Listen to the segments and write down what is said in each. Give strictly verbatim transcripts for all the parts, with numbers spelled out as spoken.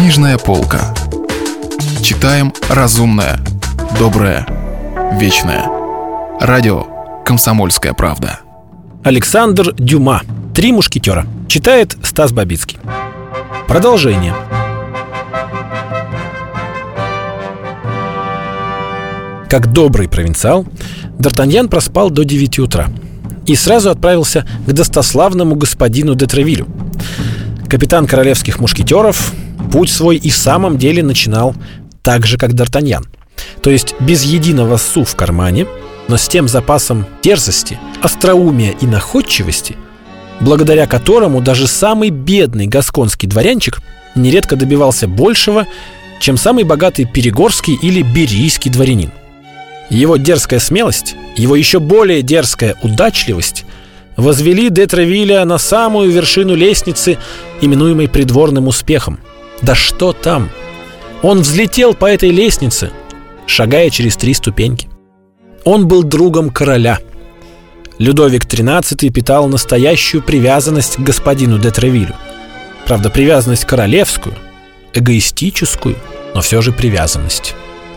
Книжная полка. Читаем разумное, доброе, вечное. Радио «Комсомольская правда». Александр Дюма. «Три мушкетера». Читает Стас Бабицкий. Продолжение. Как добрый провинциал, Д'Артаньян проспал до девяти утра и сразу отправился к достославному господину де Тревилю. Капитан королевских мушкетеров путь свой и в самом деле начинал так же, как Д'Артаньян. То есть без единого су в кармане, но с тем запасом дерзости, остроумия и находчивости, благодаря которому даже самый бедный гасконский дворянчик нередко добивался большего, чем самый богатый перегорский или берийский дворянин. Его дерзкая смелость, его еще более дерзкая удачливость возвели де Тревиля на самую вершину лестницы, именуемой придворным успехом. Да что там! Он взлетел по этой лестнице, шагая через три ступеньки. Он был другом короля. Людовик тринадцатый питал настоящую привязанность к господину де Тревилю. Правда, привязанность королевскую, эгоистическую, но все же привязанность.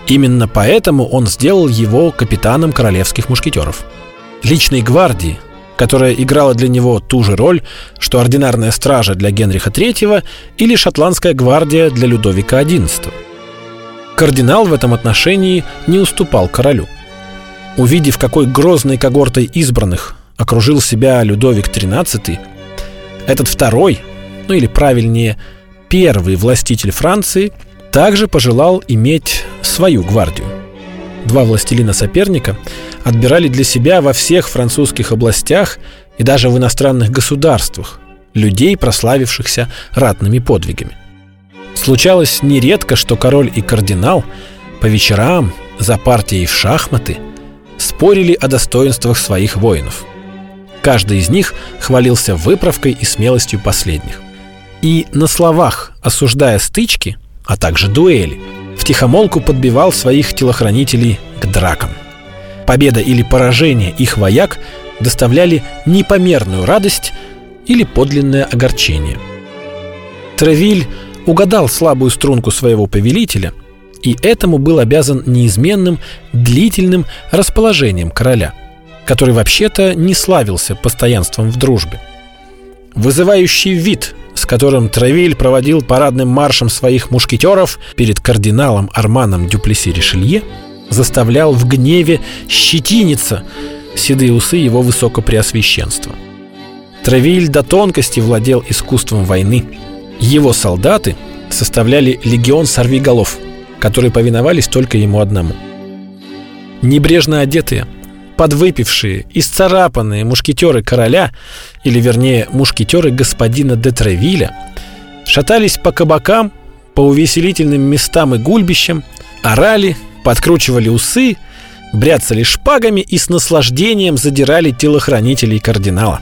Именно поэтому он сделал его капитаном королевских мушкетеров. Личной гвардии, которая играла для него ту же роль, что ординарная стража для Генриха Третьего или шотландская гвардия для Людовика Одиннадцатого. Кардинал в этом отношении не уступал королю. Увидев, какой грозной когортой избранных окружил себя Людовик тринадцатый, этот второй, ну или правильнее, первый властитель Франции также пожелал иметь свою гвардию. Два властелина-соперника отбирали для себя во всех французских областях и даже в иностранных государствах людей, прославившихся ратными подвигами. Случалось нередко, что король и кардинал по вечерам за партией в шахматы спорили о достоинствах своих воинов. Каждый из них хвалился выправкой и смелостью последних. И на словах, осуждая стычки, а также дуэли, втихомолку подбивал своих телохранителей к дракам. Победа или поражение их вояк доставляли непомерную радость или подлинное огорчение. Тревиль угадал слабую струнку своего повелителя и этому был обязан неизменным, длительным расположением короля, который вообще-то не славился постоянством в дружбе. Вызывающий вид, с которым Тревиль проводил парадным маршем своих мушкетеров перед кардиналом Арманом Дюплесси-Ришелье, заставлял в гневе щетиниться седые усы его высокопреосвященства. Тревиль до тонкости владел искусством войны. Его солдаты составляли легион сорвиголов, которые повиновались только ему одному. Небрежно одетые, подвыпившие, исцарапанные мушкетеры короля, или вернее мушкетеры господина де Тревиля, шатались по кабакам, по увеселительным местам и гульбищам, орали, подкручивали усы, бряцали шпагами и с наслаждением задирали телохранителей кардинала.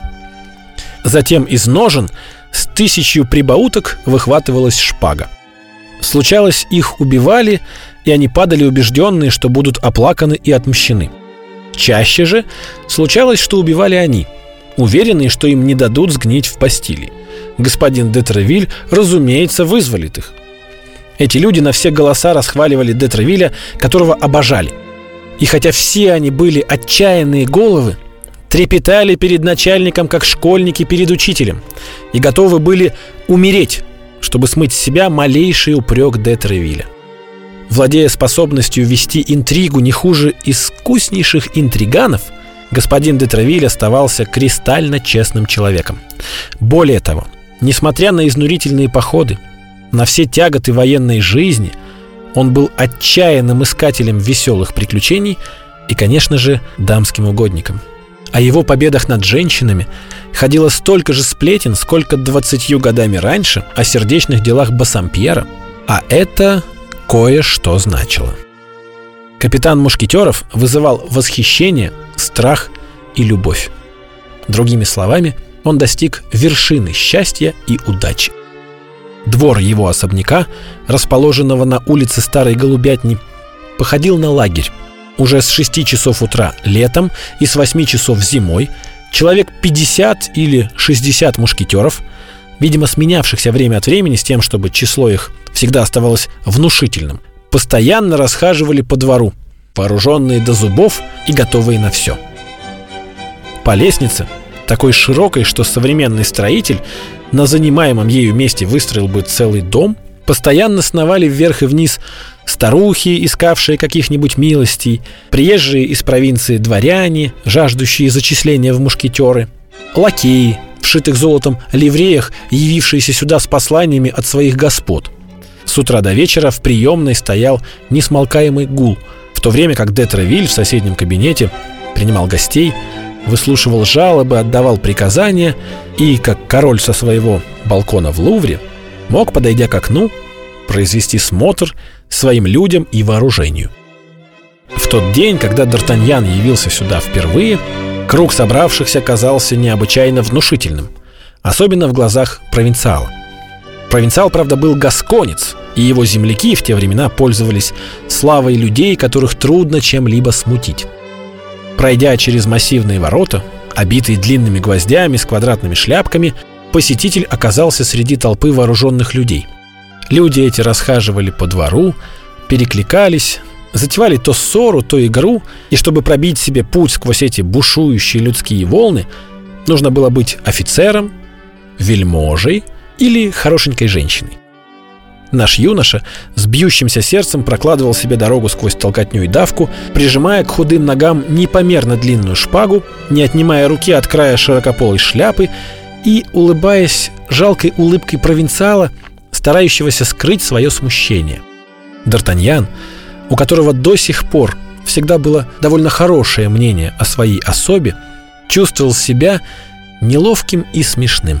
Затем из ножен с тысячью прибауток выхватывалась шпага. Случалось, их убивали, и они падали убежденные, что будут оплаканы и отмщены. Чаще же случалось, что убивали они, уверенные, что им не дадут сгнить в постели. Господин де Тревиль, разумеется, вызволит их. Эти люди на все голоса расхваливали де Тревиля, которого обожали. И хотя все они были отчаянные головы, трепетали перед начальником, как школьники перед учителем, и готовы были умереть, чтобы смыть с себя малейший упрек де Тревиля. Владея способностью вести интригу не хуже искуснейших интриганов, господин де Тревиль оставался кристально честным человеком. Более того, несмотря на изнурительные походы, на все тяготы военной жизни, он был отчаянным искателем веселых приключений и, конечно же, дамским угодником. О его победах над женщинами ходило столько же сплетен, сколько двадцатью годами раньше о сердечных делах Басампьера. А это кое-что значило. Капитан мушкетеров вызывал восхищение, страх и любовь. Другими словами, он достиг вершины счастья и удачи. Двор его особняка, расположенного на улице Старой Голубятни, походил на лагерь. Уже с шести часов утра летом и с восьми часов зимой человек пятьдесят или шестьдесят мушкетеров видимо, сменявшихся время от времени с тем, чтобы число их всегда оставалось внушительным, постоянно расхаживали по двору, вооруженные до зубов и готовые на все. По лестнице, такой широкой, что современный строитель на занимаемом ею месте выстроил бы целый дом, постоянно сновали вверх и вниз старухи, искавшие каких-нибудь милостей, приезжие из провинции дворяне, жаждущие зачисления в мушкетеры, лакеи, вшитых золотом ливреях, явившиеся сюда с посланиями от своих господ. С утра до вечера в приемной стоял несмолкаемый гул, в то время как де Тревиль в соседнем кабинете принимал гостей, выслушивал жалобы, отдавал приказания и, как король со своего балкона в Лувре, мог, подойдя к окну, произвести смотр своим людям и вооружению. В тот день, когда Д'Артаньян явился сюда впервые, круг собравшихся казался необычайно внушительным, особенно в глазах провинциала. Провинциал, правда, был гасконец, и его земляки в те времена пользовались славой людей, которых трудно чем-либо смутить. Пройдя через массивные ворота, обитые длинными гвоздями с квадратными шляпками, посетитель оказался среди толпы вооруженных людей. Люди эти расхаживали по двору, перекликались, затевали то ссору, то игру, и чтобы пробить себе путь сквозь эти бушующие людские волны, нужно было быть офицером, вельможей или хорошенькой женщиной. Наш юноша с бьющимся сердцем прокладывал себе дорогу сквозь толкотню и давку, прижимая к худым ногам непомерно длинную шпагу, не отнимая руки от края широкополой шляпы и улыбаясь жалкой улыбкой провинциала, старающегося скрыть свое смущение. Д'Артаньян, у которого до сих пор всегда было довольно хорошее мнение о своей особе, чувствовал себя неловким и смешным.